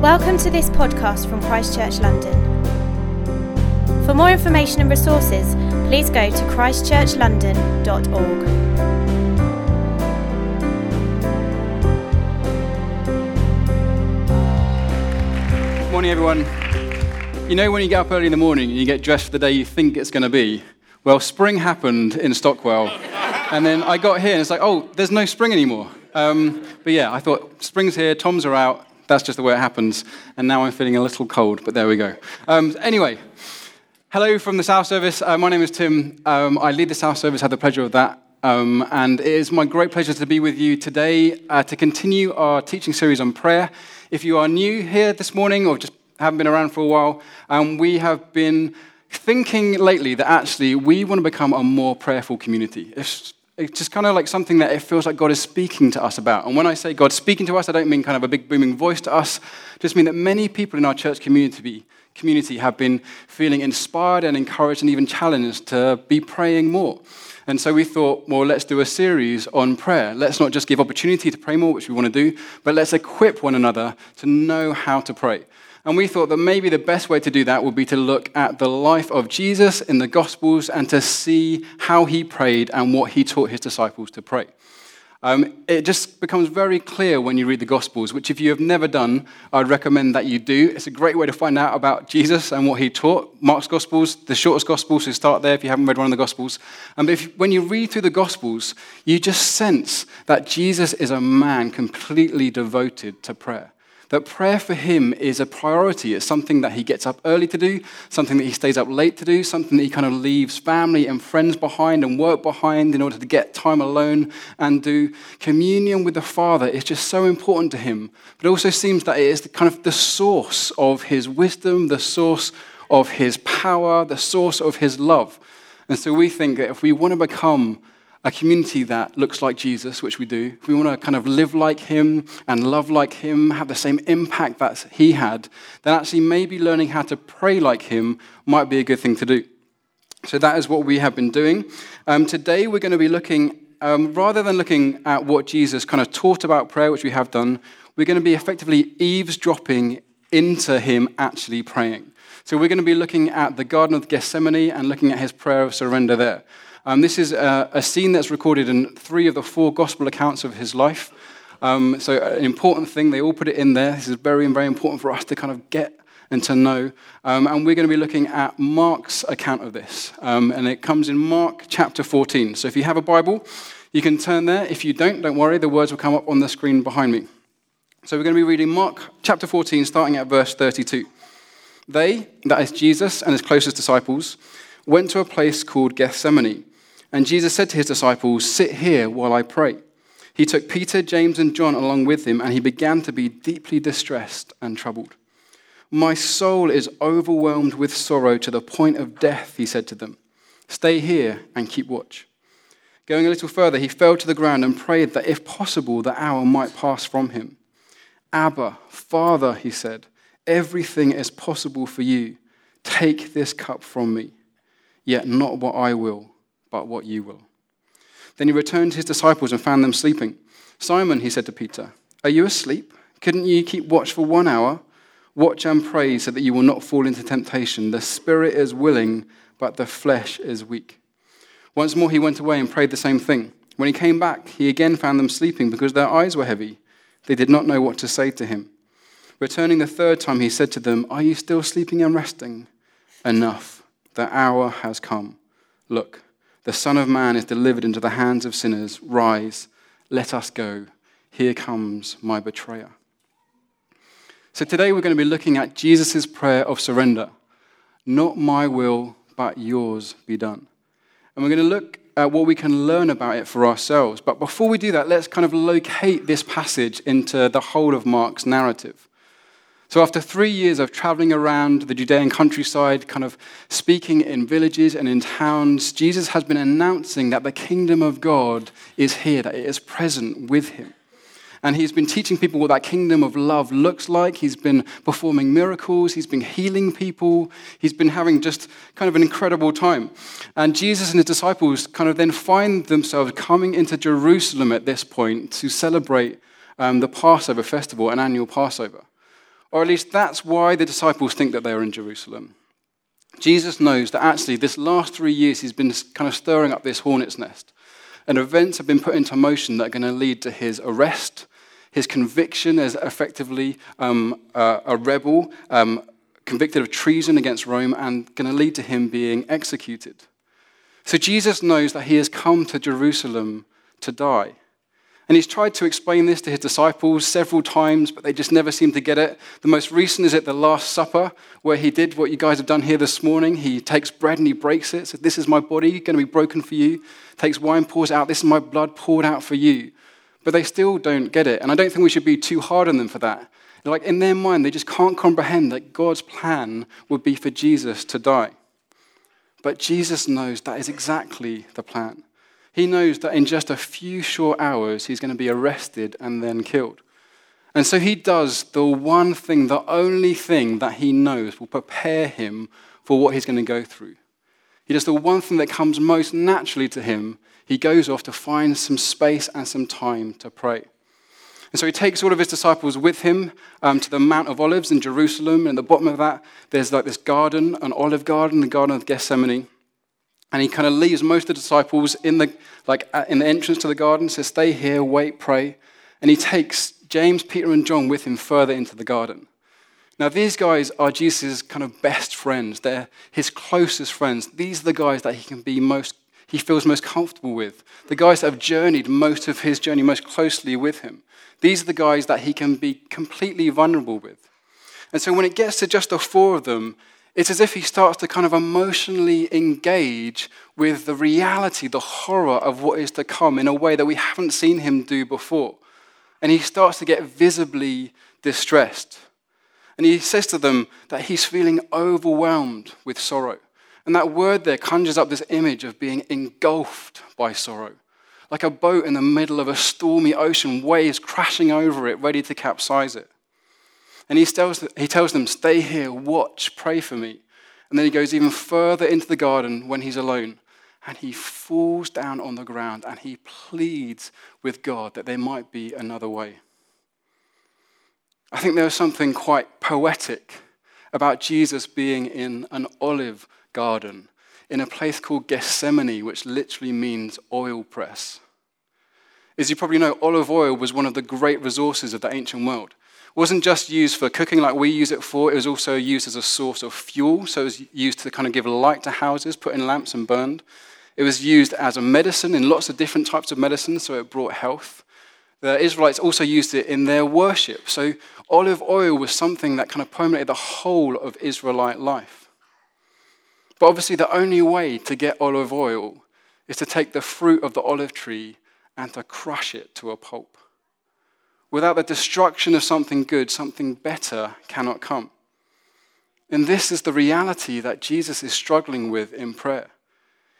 Welcome to this podcast from Christchurch London. For more information and resources, please go to christchurchlondon.org. Good morning, everyone. You know when you get up early in the morning and you get dressed for the day you think it's going to be? Well, spring happened in Stockwell, and then I got here and it's like, oh, there's no spring anymore. But yeah, I thought, spring's here, toms are out, that's just the way it happens, and now I'm feeling a little cold, but there we go. Anyway, hello from the South Service. My name is Tim. I lead the South Service, had the pleasure of that. And it is my great pleasure to be with you today to continue our teaching series on prayer. If you are new here this morning or just haven't been around for a while, we have been thinking lately that actually we want to become a more prayerful community. It's just kind of like something that it feels like God is speaking to us about. And when I say God speaking to us, I don't mean kind of a big booming voice to us. I just mean that many people in our church community have been feeling inspired and encouraged and even challenged to be praying more. And so we thought, well, let's do a series on prayer. Let's not just give opportunity to pray more, which we want to do, but let's equip one another to know how to pray. And we thought that maybe the best way to do that would be to look at the life of Jesus in the Gospels and to see how he prayed and what he taught his disciples to pray. It just becomes very clear when you read the Gospels, which if you have never done, I'd recommend that you do. It's a great way to find out about Jesus and what he taught. Mark's Gospels, the shortest Gospels, so start there if you haven't read one of the Gospels. When you read through the Gospels, you just sense that Jesus is a man completely devoted to prayer. That prayer for him is a priority. It's something that he gets up early to do, something that he stays up late to do, something that he kind of leaves family and friends behind and work behind in order to get time alone and do. Communion with the Father is just so important to him. But it also seems that it is the kind of the source of his wisdom, the source of his power, the source of his love. And so we think that if we want to become a community that looks like Jesus, which we do, if we want to kind of live like him and love like him, have the same impact that he had, then actually maybe learning how to pray like him might be a good thing to do. So that is what we have been doing. Today we're going to be looking, rather than looking at what Jesus kind of taught about prayer, which we have done, we're going to be effectively eavesdropping into him actually praying. So we're going to be looking at the Garden of Gethsemane and looking at his prayer of surrender there. This is a scene that's recorded in 3 of the 4 gospel accounts of his life. So an important thing, they all put it in there. This is very, very important for us to kind of get and to know. And we're going to be looking at Mark's account of this. And it comes in Mark chapter 14. So if you have a Bible, you can turn there. If you don't worry, the words will come up on the screen behind me. So we're going to be reading Mark chapter 14, starting at verse 32. They, that is Jesus and his closest disciples, went to a place called Gethsemane. And Jesus said to his disciples, "Sit here while I pray." He took Peter, James, and John along with him, and he began to be deeply distressed and troubled. "My soul is overwhelmed with sorrow to the point of death," he said to them. "Stay here and keep watch." Going a little further, he fell to the ground and prayed that, if possible, the hour might pass from him. "Abba, Father," he said, "everything is possible for you. Take this cup from me. Yet not what I will, but what you will." Then he returned to his disciples and found them sleeping. "Simon," he said to Peter, "are you asleep? Couldn't you keep watch for 1 hour? Watch and pray so that you will not fall into temptation. The spirit is willing, but the flesh is weak." Once more he went away and prayed the same thing. When he came back, he again found them sleeping because their eyes were heavy. They did not know what to say to him. Returning the third time, he said to them, "Are you still sleeping and resting? Enough. The hour has come. Look, the Son of Man is delivered into the hands of sinners. Rise, let us go. Here comes my betrayer." So today we're going to be looking at Jesus' prayer of surrender. Not my will, but yours be done. And we're going to look at what we can learn about it for ourselves. But before we do that, let's kind of locate this passage into the whole of Mark's narrative. So after 3 years of traveling around the Judean countryside, kind of speaking in villages and in towns, Jesus has been announcing that the kingdom of God is here, that it is present with him. And he's been teaching people what that kingdom of love looks like. He's been performing miracles. He's been healing people. He's been having just kind of an incredible time. And Jesus and his disciples kind of then find themselves coming into Jerusalem at this point to celebrate the Passover festival, an annual Passover. Or at least that's why the disciples think that they are in Jerusalem. Jesus knows that actually this last 3 years he's been kind of stirring up this hornet's nest. And events have been put into motion that are going to lead to his arrest, his conviction as effectively a rebel, convicted of treason against Rome, and going to lead to him being executed. So Jesus knows that he has come to Jerusalem to die. And he's tried to explain this to his disciples several times, but they just never seem to get it. The most recent is at the Last Supper, where he did what you guys have done here this morning. He takes bread and he breaks it. So this is my body, going to be broken for you. Takes wine, pours it out. This is my blood poured out for you. But they still don't get it. And I don't think we should be too hard on them for that. Like in their mind, they just can't comprehend that God's plan would be for Jesus to die. But Jesus knows that is exactly the plan. He knows that in just a few short hours, he's going to be arrested and then killed. And so he does the one thing, the only thing that he knows will prepare him for what he's going to go through. He does the one thing that comes most naturally to him. He goes off to find some space and some time to pray. And so he takes all of his disciples with him to the Mount of Olives in Jerusalem. And at the bottom of that, there's like this garden, an olive garden, the Garden of Gethsemane. And he kind of leaves most of the disciples in the entrance to the garden, says, stay here, wait, pray. And he takes James, Peter, and John with him further into the garden. Now, these guys are Jesus' kind of best friends. They're his closest friends. These are the guys that he feels most comfortable with. The guys that have journeyed most of his journey most closely with him. These are the guys that he can be completely vulnerable with. And so when it gets to just the four of them, it's as if he starts to kind of emotionally engage with the reality, the horror of what is to come in a way that we haven't seen him do before. And he starts to get visibly distressed. And he says to them that he's feeling overwhelmed with sorrow. And that word there conjures up this image of being engulfed by sorrow. Like a boat in the middle of a stormy ocean, waves crashing over it, ready to capsize it. And he tells them, stay here, watch, pray for me. And then he goes even further into the garden when he's alone. And he falls down on the ground and he pleads with God that there might be another way. I think there was something quite poetic about Jesus being in an olive garden in a place called Gethsemane, which literally means oil press. As you probably know, olive oil was one of the great resources of the ancient world. It wasn't just used for cooking like we use it for, it was also used as a source of fuel, so it was used to kind of give light to houses, put in lamps and burned. It was used as a medicine in lots of different types of medicine, so it brought health. The Israelites also used it in their worship, so olive oil was something that kind of permeated the whole of Israelite life. But obviously the only way to get olive oil is to take the fruit of the olive tree and to crush it to a pulp. Without the destruction of something good, something better cannot come. And this is the reality that Jesus is struggling with in prayer.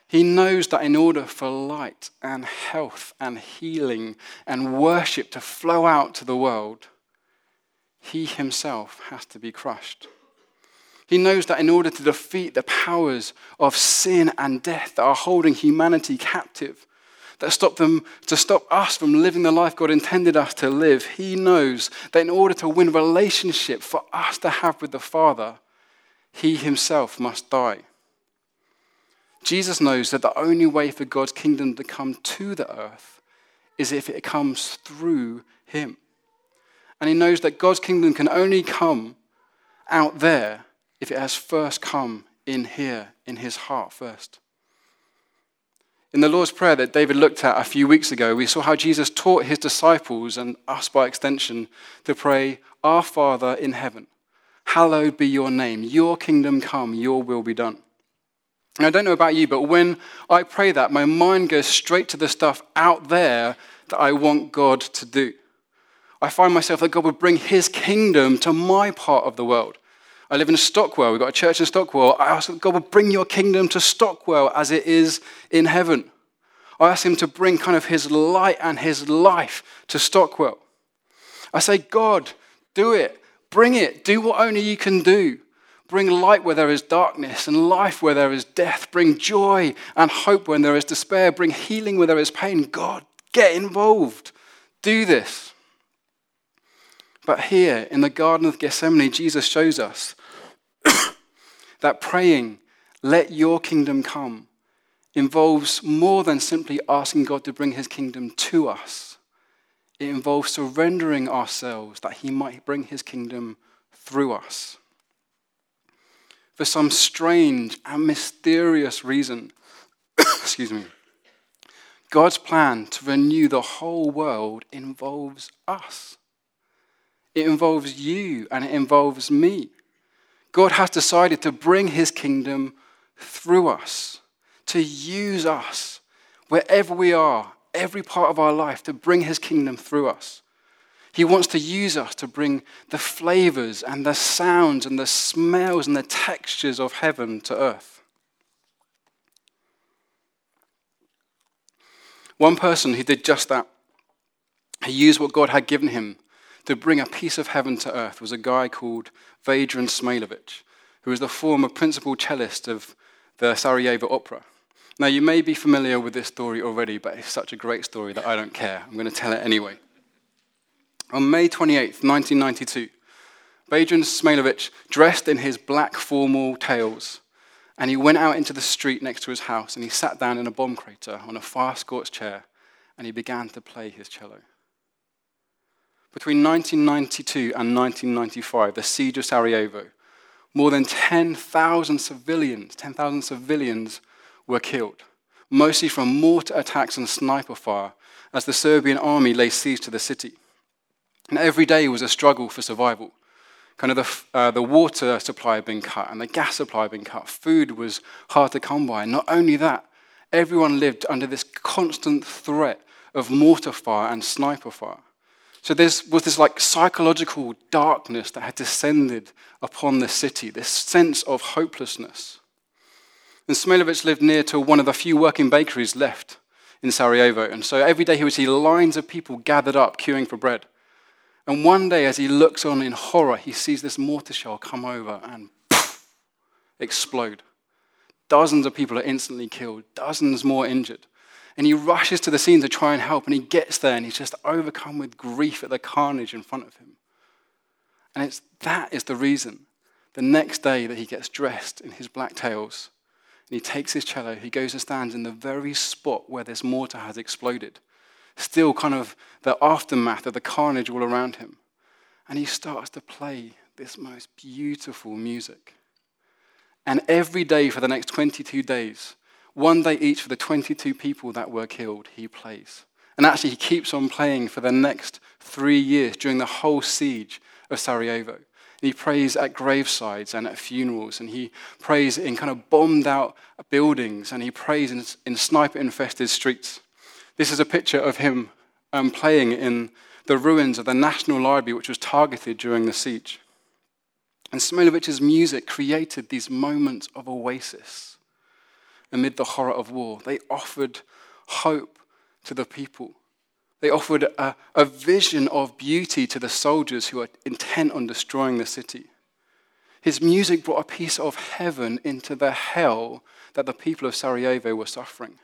He knows that in order for light and health and healing and worship to flow out to the world, he himself has to be crushed. He knows that in order to defeat the powers of sin and death that are holding humanity captive, that stop us from living the life God intended us to live. He knows that in order to win relationship for us to have with the Father, he himself must die. Jesus knows that the only way for God's kingdom to come to the earth is if it comes through him. And he knows that God's kingdom can only come out there if it has first come in here, in his heart first. In the Lord's Prayer that David looked at a few weeks ago, we saw how Jesus taught his disciples, and us by extension, to pray, Our Father in heaven, hallowed be your name. Your kingdom come, your will be done. And I don't know about you, but when I pray that, my mind goes straight to the stuff out there that I want God to do. I find myself that God would bring his kingdom to my part of the world. I live in Stockwell. We've got a church in Stockwell. I ask God, well, bring your kingdom to Stockwell as it is in heaven. I ask him to bring kind of his light and his life to Stockwell. I say, God, do it. Bring it. Do what only you can do. Bring light where there is darkness and life where there is death. Bring joy and hope when there is despair. Bring healing where there is pain. God, get involved. Do this. But here, in the Garden of Gethsemane, Jesus shows us that praying, "Let your kingdom come," involves more than simply asking God to bring his kingdom to us. It involves surrendering ourselves that he might bring his kingdom through us. For some strange and mysterious reason, excuse me, God's plan to renew the whole world involves us. It involves you and it involves me. God has decided to bring his kingdom through us, to use us wherever we are, every part of our life, to bring his kingdom through us. He wants to use us to bring the flavors and the sounds and the smells and the textures of heaven to earth. One person who did just that, he used what God had given him to bring a piece of heaven to earth, was a guy called Vedran Smailović, who was the former principal cellist of the Sarajevo Opera. Now, you may be familiar with this story already, but it's such a great story that I don't care. I'm going to tell it anyway. On May 28th, 1992, Vedran Smailović dressed in his black formal tails, and he went out into the street next to his house, and he sat down in a bomb crater on a fire-scorched chair, and he began to play his cello. Between 1992 and 1995, the Siege of Sarajevo, more than 10,000 civilians were killed, mostly from mortar attacks and sniper fire, as the Serbian army laid siege to the city. And every day was a struggle for survival. Kind of the water supply had been cut and the gas supply had been cut. Food was hard to come by. And not only that, everyone lived under this constant threat of mortar fire and sniper fire. So there was this like psychological darkness that had descended upon the city, this sense of hopelessness. And Smailović lived near to one of the few working bakeries left in Sarajevo. And so every day he would see lines of people gathered up queuing for bread. And one day as he looks on in horror, he sees this mortar shell come over and poof, explode. Dozens of people are instantly killed, dozens more injured. And he rushes to the scene to try and help, and he gets there, and he's just overcome with grief at the carnage in front of him. And that is the reason, the next day, that he gets dressed in his black tails, and he takes his cello, he goes and stands in the very spot where this mortar has exploded, still kind of the aftermath of the carnage all around him. And he starts to play this most beautiful music. And every day for the next 22 days, one day each for the 22 people that were killed, he plays. And actually, he keeps on playing for the next 3 years during the whole siege of Sarajevo. And he prays at gravesides and at funerals, and he prays in kind of bombed-out buildings, and he prays in sniper-infested streets. This is a picture of him playing in the ruins of the National Library, which was targeted during the siege. And Smailović's music created these moments of oasis amid the horror of war. They offered hope to the people. They offered a vision of beauty to the soldiers who were intent on destroying the city. His music brought a piece of heaven into the hell that the people of Sarajevo were suffering.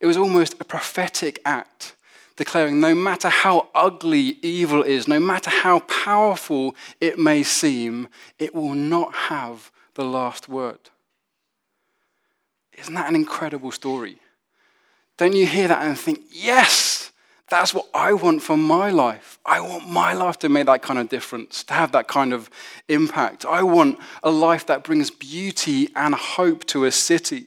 It was almost a prophetic act, declaring no matter how ugly evil is, no matter how powerful it may seem, it will not have the last word. Isn't that an incredible story? Don't you hear that and think, yes, that's what I want for my life. I want my life to make that kind of difference, to have that kind of impact. I want a life that brings beauty and hope to a city,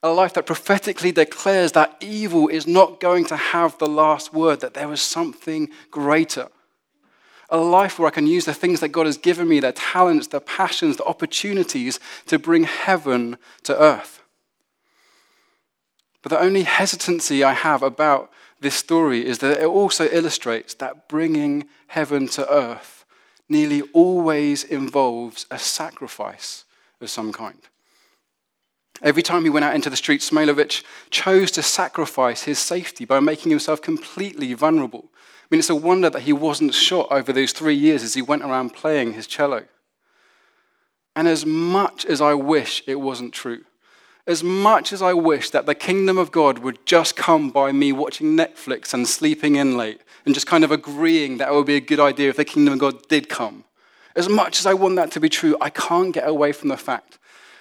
a life that prophetically declares that evil is not going to have the last word, that there is something greater. A life where I can use the things that God has given me, the talents, the passions, the opportunities to bring heaven to earth. But the only hesitancy I have about this story is that it also illustrates that bringing heaven to earth nearly always involves a sacrifice of some kind. Every time he went out into the street, Smailović chose to sacrifice his safety by making himself completely vulnerable. I mean, it's a wonder that he wasn't shot over those 3 years as he went around playing his cello. And as much as I wish it wasn't true, As much as I wish that the kingdom of God would just come by me watching Netflix and sleeping in late and just kind of agreeing that it would be a good idea if the kingdom of God did come, as much as I want that to be true, I can't get away from the fact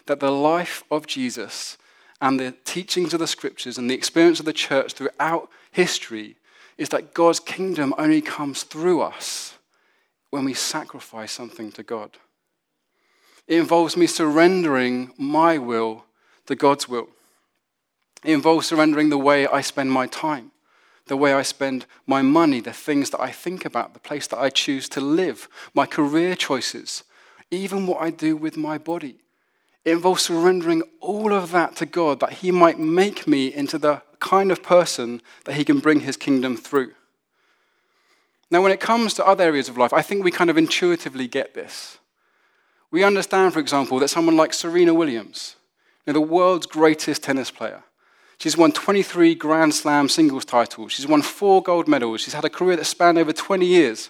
that the life of Jesus and the teachings of the scriptures and the experience of the church throughout history is that God's kingdom only comes through us when we sacrifice something to God. It involves me surrendering my will to God's will. It involves surrendering the way I spend my time, the way I spend my money, the things that I think about, the place that I choose to live, my career choices, even what I do with my body. It involves surrendering all of that to God, that he might make me into the kind of person that he can bring his kingdom through. Now, when it comes to other areas of life, I think we kind of intuitively get this. We understand, for example, that someone like Serena Williams, the world's greatest tennis player, she's won 23 Grand Slam singles titles. She's won 4 gold medals. She's had a career that spanned over 20 years.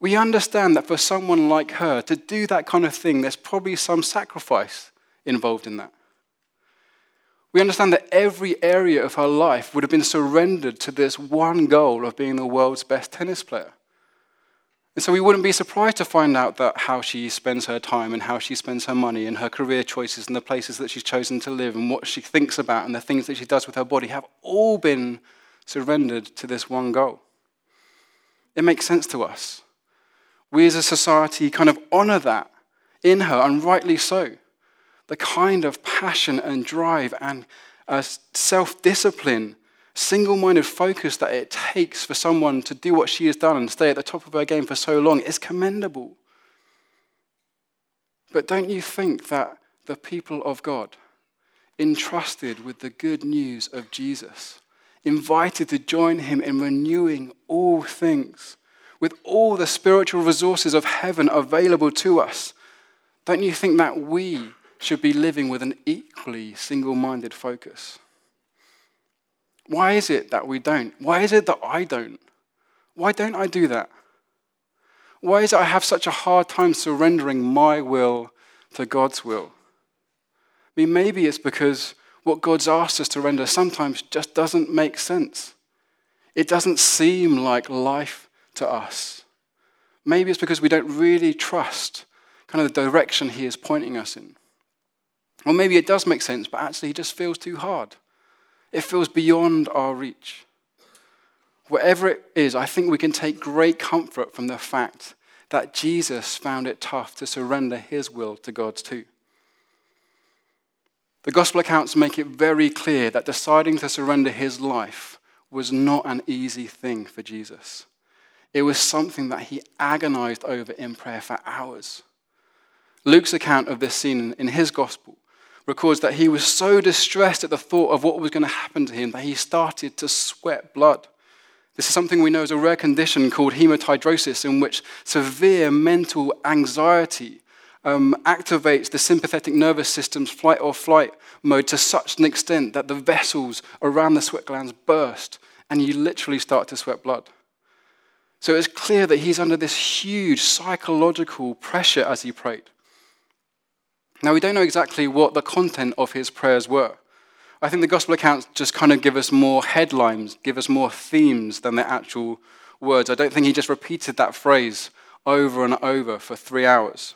We understand that for someone like her to do that kind of thing, there's probably some sacrifice involved in that. We understand that every area of her life would have been surrendered to this one goal of being the world's best tennis player. And so we wouldn't be surprised to find out that how she spends her time and how she spends her money and her career choices and the places that she's chosen to live and what she thinks about and the things that she does with her body have all been surrendered to this one goal. It makes sense to us. We as a society kind of honor that in her, and rightly so. The kind of passion and drive and self-discipline, single-minded focus that it takes for someone to do what she has done and stay at the top of her game for so long is commendable. But don't you think that the people of God, entrusted with the good news of Jesus, invited to join him in renewing all things, with all the spiritual resources of heaven available to us, don't you think that we should be living with an equally single-minded focus? Why is it that we don't? Why is it that I don't? Why don't I do that? Why is it I have such a hard time surrendering my will to God's will? I mean, maybe it's because what God's asked us to render sometimes just doesn't make sense. It doesn't seem like life to us. Maybe it's because we don't really trust kind of the direction he is pointing us in. Or maybe it does make sense, but actually it just feels too hard. It feels beyond our reach. Whatever it is, I think we can take great comfort from the fact that Jesus found it tough to surrender his will to God's too. The gospel accounts make it very clear that deciding to surrender his life was not an easy thing for Jesus. It was something that he agonized over in prayer for hours. Luke's account of this scene in his gospel records that he was so distressed at the thought of what was going to happen to him that he started to sweat blood. This is something we know is a rare condition called hematidrosis, in which severe mental anxiety activates the sympathetic nervous system's flight or flight mode to such an extent that the vessels around the sweat glands burst and you literally start to sweat blood. So it's clear that he's under this huge psychological pressure as he prayed. Now, we don't know exactly what the content of his prayers were. I think the gospel accounts just kind of give us more headlines, give us more themes than the actual words. I don't think he just repeated that phrase over and over for 3 hours,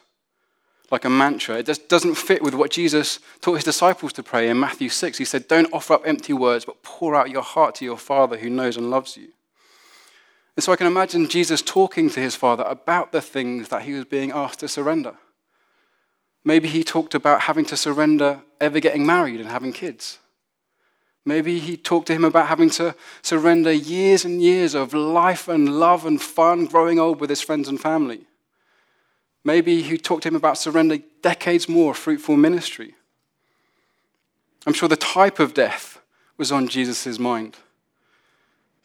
like a mantra. It just doesn't fit with what Jesus taught his disciples to pray in Matthew 6. He said, "Don't offer up empty words, but pour out your heart to your Father who knows and loves you." And so I can imagine Jesus talking to his Father about the things that he was being asked to surrender. Maybe he talked about having to surrender ever getting married and having kids. Maybe he talked to him about having to surrender years and years of life and love and fun, growing old with his friends and family. Maybe he talked to him about surrendering decades more of fruitful ministry. I'm sure the type of death was on Jesus' mind.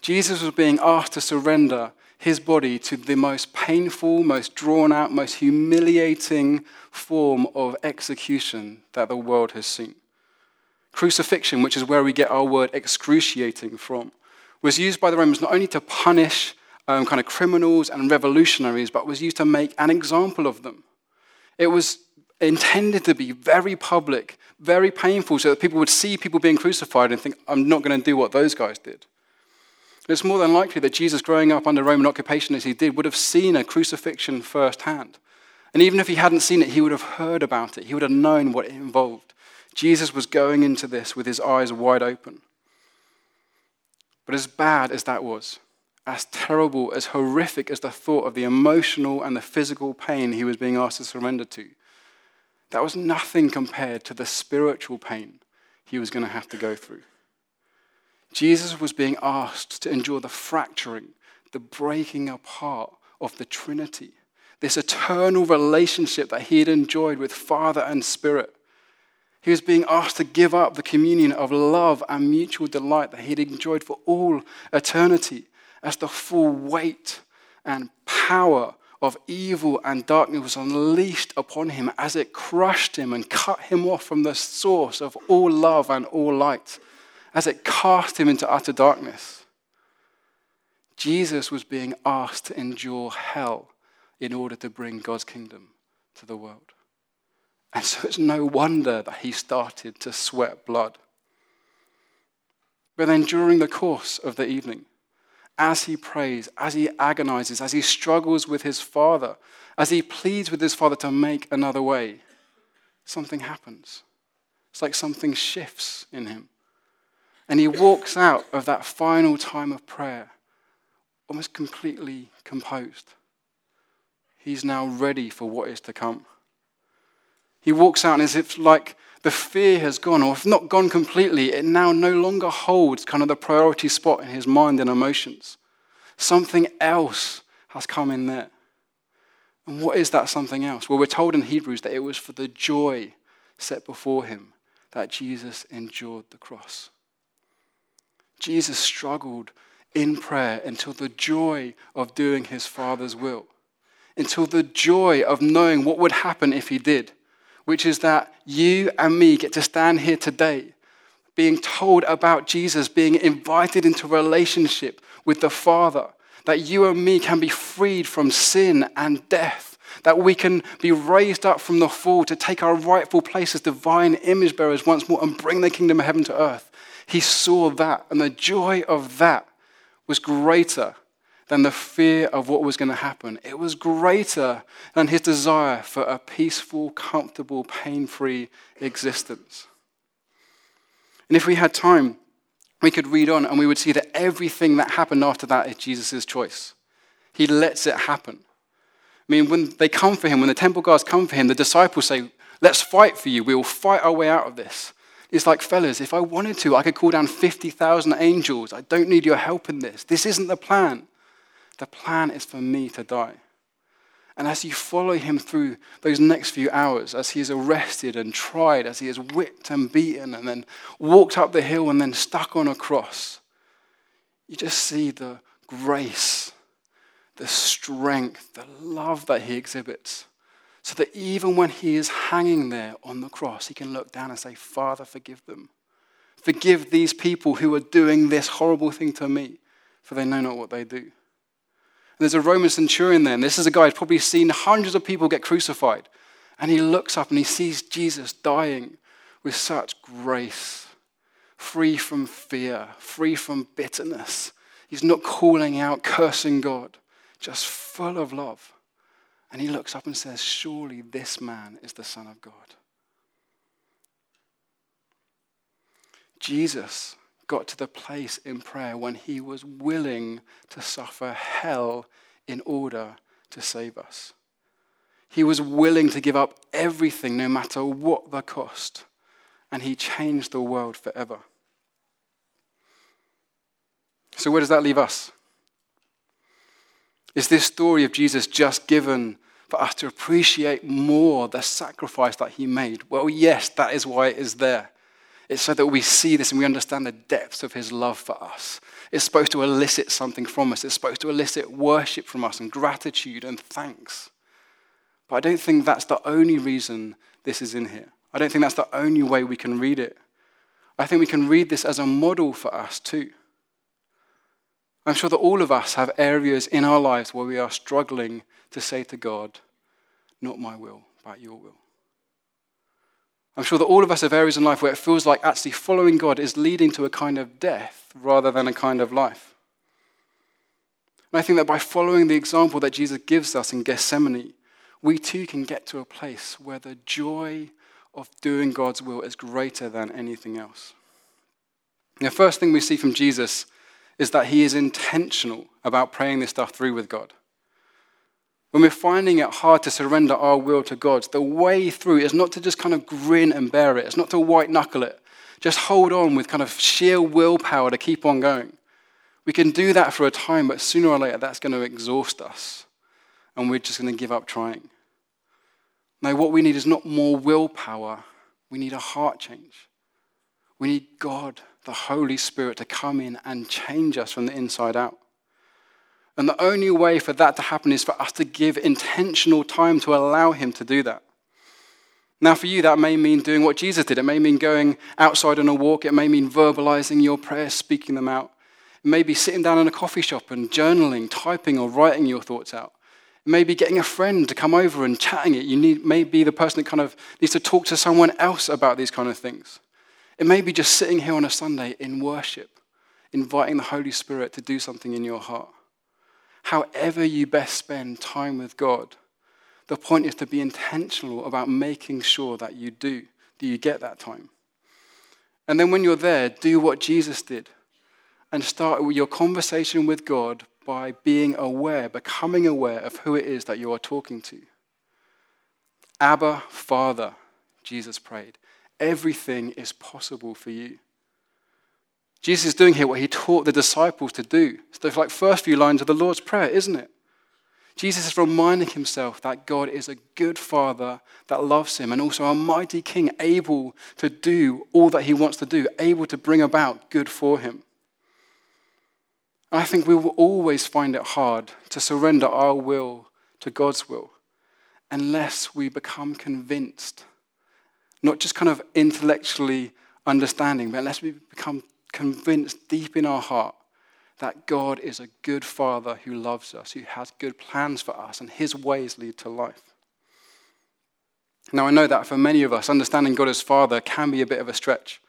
Jesus was being asked to surrender his body to the most painful, most drawn out, most humiliating form of execution that the world has seen. Crucifixion, which is where we get our word excruciating from, was used by the Romans not only to punish kind of criminals and revolutionaries, but was used to make an example of them. It was intended to be very public, very painful, so that people would see people being crucified and think, I'm not going to do what those guys did. It's more than likely that Jesus, growing up under Roman occupation as he did, would have seen a crucifixion firsthand. And even if he hadn't seen it, he would have heard about it. He would have known what it involved. Jesus was going into this with his eyes wide open. But as bad as that was, as terrible, as horrific as the thought of the emotional and the physical pain he was being asked to surrender to, that was nothing compared to the spiritual pain he was going to have to go through. Jesus was being asked to endure the fracturing, the breaking apart of the Trinity, this eternal relationship that he had enjoyed with Father and Spirit. He was being asked to give up the communion of love and mutual delight that he had enjoyed for all eternity, as the full weight and power of evil and darkness was unleashed upon him as it crushed him and cut him off from the source of all love and all light, as it cast him into utter darkness. Jesus was being asked to endure hell in order to bring God's kingdom to the world. And so it's no wonder that he started to sweat blood. But then during the course of the evening, as he prays, as he agonizes, as he struggles with his Father, as he pleads with his Father to make another way, something happens. It's like something shifts in him. And he walks out of that final time of prayer almost completely composed. He's now ready for what is to come. He walks out as if like the fear has gone, or if not gone completely, it now no longer holds kind of the priority spot in his mind and emotions. Something else has come in there. And what is that something else? Well, we're told in Hebrews that it was for the joy set before him that Jesus endured the cross. Jesus struggled in prayer until the joy of doing his Father's will, until the joy of knowing what would happen if he did, which is that you and me get to stand here today, being told about Jesus, being invited into relationship with the Father, that you and me can be freed from sin and death, that we can be raised up from the fall to take our rightful place as divine image bearers once more and bring the kingdom of heaven to earth. He saw that, and the joy of that was greater than the fear of what was going to happen. It was greater than his desire for a peaceful, comfortable, pain-free existence. And if we had time, we could read on and we would see that everything that happened after that is Jesus' choice. He lets it happen. I mean, when they come for him, when the temple guards come for him, the disciples say, let's fight for you. We will fight our way out of this. It's like, fellas, if I wanted to, I could call down 50,000 angels. I don't need your help in this. This isn't the plan. The plan is for me to die. And as you follow him through those next few hours, as he is arrested and tried, as he is whipped and beaten and then walked up the hill and then stuck on a cross, you just see the grace, the strength, the love that he exhibits. So that even when he is hanging there on the cross, he can look down and say, Father, forgive them. Forgive these people who are doing this horrible thing to me, for they know not what they do. And there's a Roman centurion there, and this is a guy who's probably seen hundreds of people get crucified. And he looks up and he sees Jesus dying with such grace, free from fear, free from bitterness. He's not calling out, cursing God, just full of love. And he looks up and says, surely this man is the Son of God. Jesus got to the place in prayer when he was willing to suffer hell in order to save us. He was willing to give up everything, no matter what the cost. And he changed the world forever. So where does that leave us? Is this story of Jesus just given for us to appreciate more the sacrifice that he made? Well, yes, that is why it is there. It's so that we see this and we understand the depths of his love for us. It's supposed to elicit something from us. It's supposed to elicit worship from us and gratitude and thanks. But I don't think that's the only reason this is in here. I don't think that's the only way we can read it. I think we can read this as a model for us too. I'm sure that all of us have areas in our lives where we are struggling to say to God, not my will, but your will. I'm sure that all of us have areas in life where it feels like actually following God is leading to a kind of death rather than a kind of life. And I think that by following the example that Jesus gives us in Gethsemane, we too can get to a place where the joy of doing God's will is greater than anything else. The first thing we see from Jesus is that he is intentional about praying this stuff through with God. When we're finding it hard to surrender our will to God's, the way through is not to just kind of grin and bear it. It's not to white knuckle it. Just hold on with kind of sheer willpower to keep on going. We can do that for a time, but sooner or later that's going to exhaust us. And we're just going to give up trying. No, what we need is not more willpower. We need a heart change. We need God, the Holy Spirit, to come in and change us from the inside out. And the only way for that to happen is for us to give intentional time to allow him to do that. Now for you, that may mean doing what Jesus did. It may mean going outside on a walk. It may mean verbalizing your prayers, speaking them out. It may be sitting down in a coffee shop and journaling, typing or writing your thoughts out. It may be getting a friend to come over and chatting it. May be the person that kind of needs to talk to someone else about these kind of things. It may be just sitting here on a Sunday in worship, inviting the Holy Spirit to do something in your heart. However you best spend time with God, the point is to be intentional about making sure that you get that time. And then when you're there, do what Jesus did and start your conversation with God by being aware, becoming aware of who it is that you are talking to. Abba, Father, Jesus prayed. Everything is possible for you. Jesus is doing here what he taught the disciples to do. It's the first few lines of the Lord's Prayer, isn't it? Jesus is reminding himself that God is a good Father that loves him and also a mighty King able to do all that he wants to do, able to bring about good for him. I think we will always find it hard to surrender our will to God's will unless we become convinced, not just kind of intellectually understanding, but unless we become convinced deep in our heart that God is a good Father who loves us, who has good plans for us, and his ways lead to life. Now, I know that for many of us, understanding God as Father can be a bit of a stretch.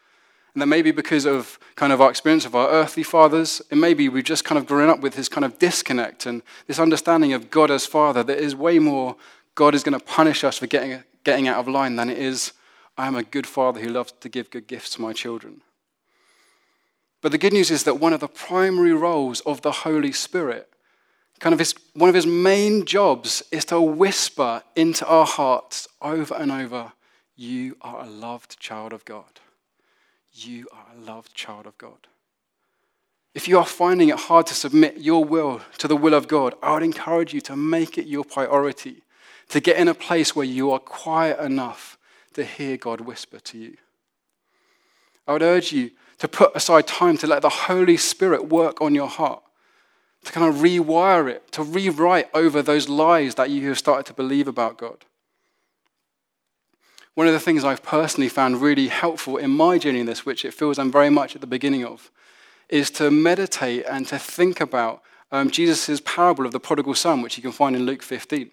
And that may be because of kind of our experience of our earthly fathers. It may be we've just kind of grown up with this kind of disconnect and this understanding of God as Father that is way more God is going to punish us for getting out of line than it is I am a good father who loves to give good gifts to my children. But the good news is that one of the primary roles of the Holy Spirit, one of his main jobs is to whisper into our hearts over and over, you are a loved child of God. You are a loved child of God. If you are finding it hard to submit your will to the will of God, I would encourage you to make it your priority, to get in a place where you are quiet enough to hear God whisper to you. I would urge you to put aside time to let the Holy Spirit work on your heart, to kind of rewire it, to rewrite over those lies that you have started to believe about God. One of the things I've personally found really helpful in my journey in this, which it feels I'm very much at the beginning of, is to meditate and to think about Jesus' parable of the prodigal son, which you can find in Luke 15.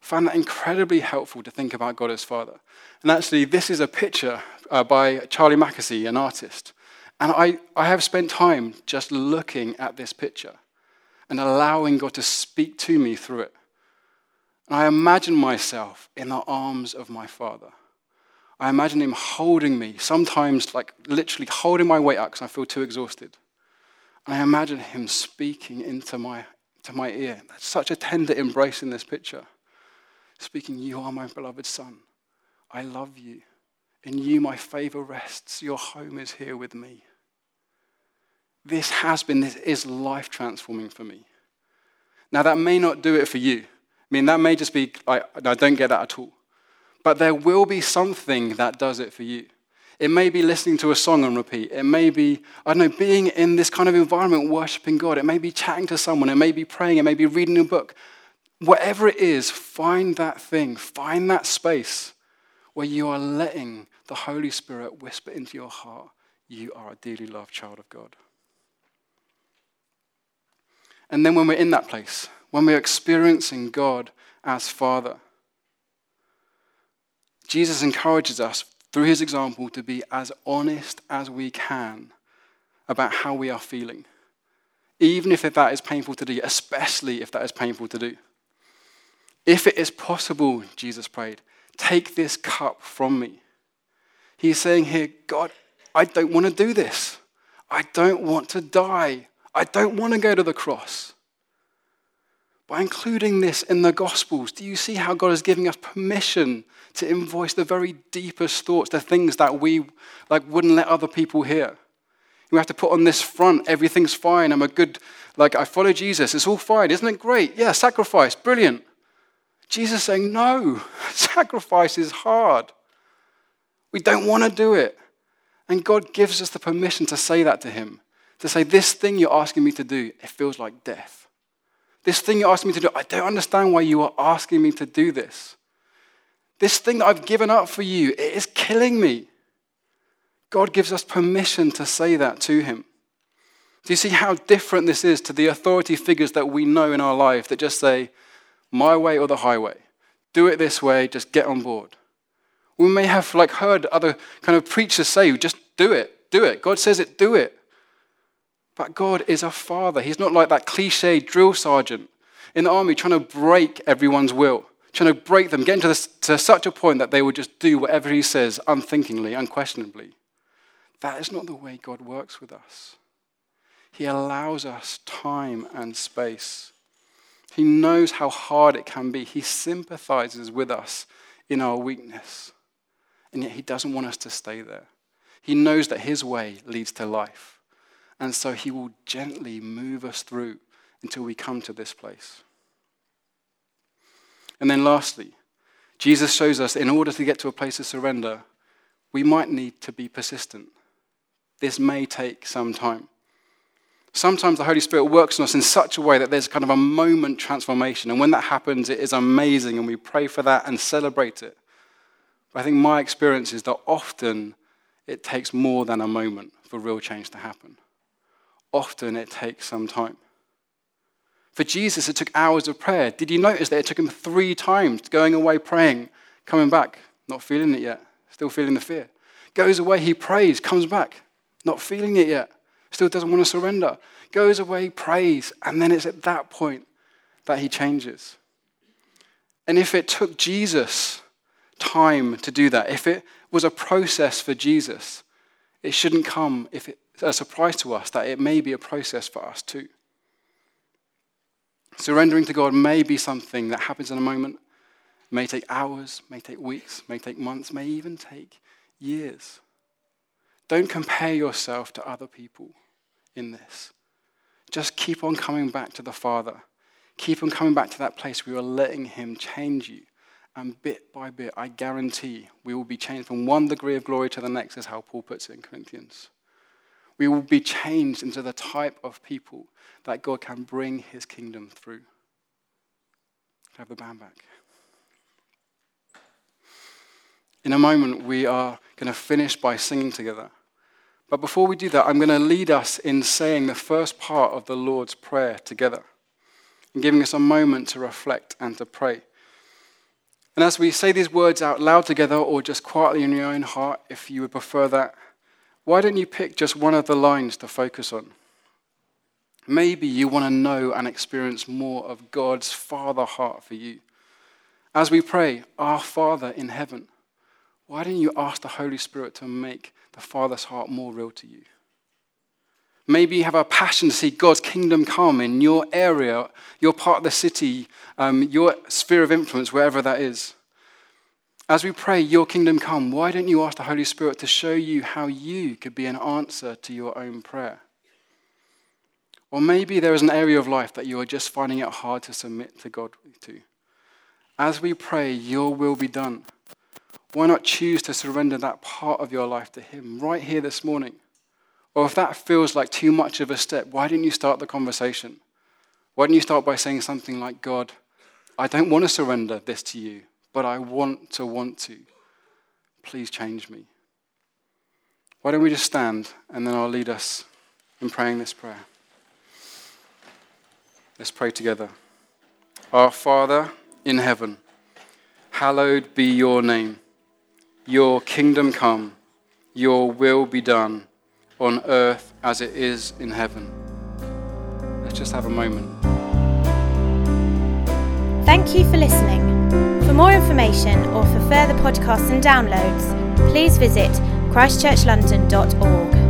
Found that incredibly helpful to think about God as Father. And actually, this is a picture by Charlie Mackesy, an artist. And I have spent time just looking at this picture and allowing God to speak to me through it. And I imagine myself in the arms of my Father. I imagine him holding me, sometimes literally holding my weight up because I feel too exhausted. And I imagine him speaking into my ear. That's such a tender embrace in this picture. Speaking, you are my beloved son. I love you. In you my favor rests. Your home is here with me. This is life transforming for me. Now that may not do it for you. I mean, that may just be, I don't get that at all. But there will be something that does it for you. It may be listening to a song on repeat. It may be, being in this kind of environment, worshiping God. It may be chatting to someone. It may be praying. It may be reading a book. Whatever it is, find that thing, find that space where you are letting the Holy Spirit whisper into your heart, you are a dearly loved child of God. And then when we're in that place, when we're experiencing God as Father, Jesus encourages us through his example, to be as honest as we can about how we are feeling, even if that is painful to do, especially if that is painful to do. If it is possible, Jesus prayed, take this cup from me. He's saying here, God, I don't want to do this. I don't want to die. I don't want to go to the cross. By including this in the Gospels, do you see how God is giving us permission to invoice the very deepest thoughts, the things that we wouldn't let other people hear? We have to put on this front, everything's fine, I'm a good, I follow Jesus, it's all fine, isn't it great? Yeah, sacrifice, brilliant. Jesus saying, no, sacrifice is hard. We don't want to do it. And God gives us the permission to say that to him, to say, this thing you're asking me to do, it feels like death. This thing you're asking me to do, I don't understand why you are asking me to do this. This thing that I've given up for you, it is killing me. God gives us permission to say that to him. Do you see how different this is to the authority figures that we know in our life that just say, my way or the highway, do it this way, just get on board. We may have heard other kind of preachers say, just do it, God says it, do it. But God is a father. He's not like that cliche drill sergeant in the army trying to break everyone's will, trying to break them, getting to such a point that they would just do whatever he says unthinkingly, unquestionably. That is not the way God works with us. He allows us time and space. He knows how hard it can be. He sympathizes with us in our weakness. And yet he doesn't want us to stay there. He knows that his way leads to life. And so he will gently move us through until we come to this place. And then lastly, Jesus shows us in order to get to a place of surrender, we might need to be persistent. This may take some time. Sometimes the Holy Spirit works on us in such a way that there's kind of a moment transformation. And when that happens, it is amazing. And we pray for that and celebrate it. But I think my experience is that often it takes more than a moment for real change to happen. Often it takes some time. For Jesus, it took hours of prayer. Did you notice that it took him 3 times, going away praying, coming back, not feeling it yet, still feeling the fear. Goes away, he prays, comes back, not feeling it yet, still doesn't want to surrender. Goes away, prays, and then it's at that point that he changes. And if it took Jesus time to do that, if it was a process for Jesus, it shouldn't come if it a surprise to us that it may be a process for us too. Surrendering to God may be something that happens in a moment, may take hours, may take weeks, may take months, may even take years. Don't compare yourself to other people in this. Just keep on coming back to the Father. Keep on coming back to that place where you are letting him change you. And bit by bit, I guarantee we will be changed from one degree of glory to the next, is how Paul puts it in Corinthians. We will be changed into the type of people that God can bring his kingdom through. Have the band back. In a moment, we are going to finish by singing together. But before we do that, I'm going to lead us in saying the first part of the Lord's Prayer together and giving us a moment to reflect and to pray. And as we say these words out loud together or just quietly in your own heart, if you would prefer that, why don't you pick just one of the lines to focus on? Maybe you want to know and experience more of God's Father heart for you. As we pray, our Father in heaven, why don't you ask the Holy Spirit to make the Father's heart more real to you? Maybe you have a passion to see God's kingdom come in your area, your part of the city, your sphere of influence, wherever that is. As we pray, your kingdom come, why don't you ask the Holy Spirit to show you how you could be an answer to your own prayer? Or maybe there is an area of life that you are just finding it hard to submit to God to. As we pray, your will be done. Why not choose to surrender that part of your life to him right here this morning? Or if that feels like too much of a step, why didn't you start the conversation? Why didn't you start by saying something like, God, I don't want to surrender this to you, but I want to. Please change me. Why don't we just stand, and then I'll lead us in praying this prayer. Let's pray together. Our Father in heaven, hallowed be your name. Your kingdom come, your will be done on earth as it is in heaven. Let's just have a moment. Thank you for listening. For more information or for further podcasts and downloads, please visit christchurchlondon.org.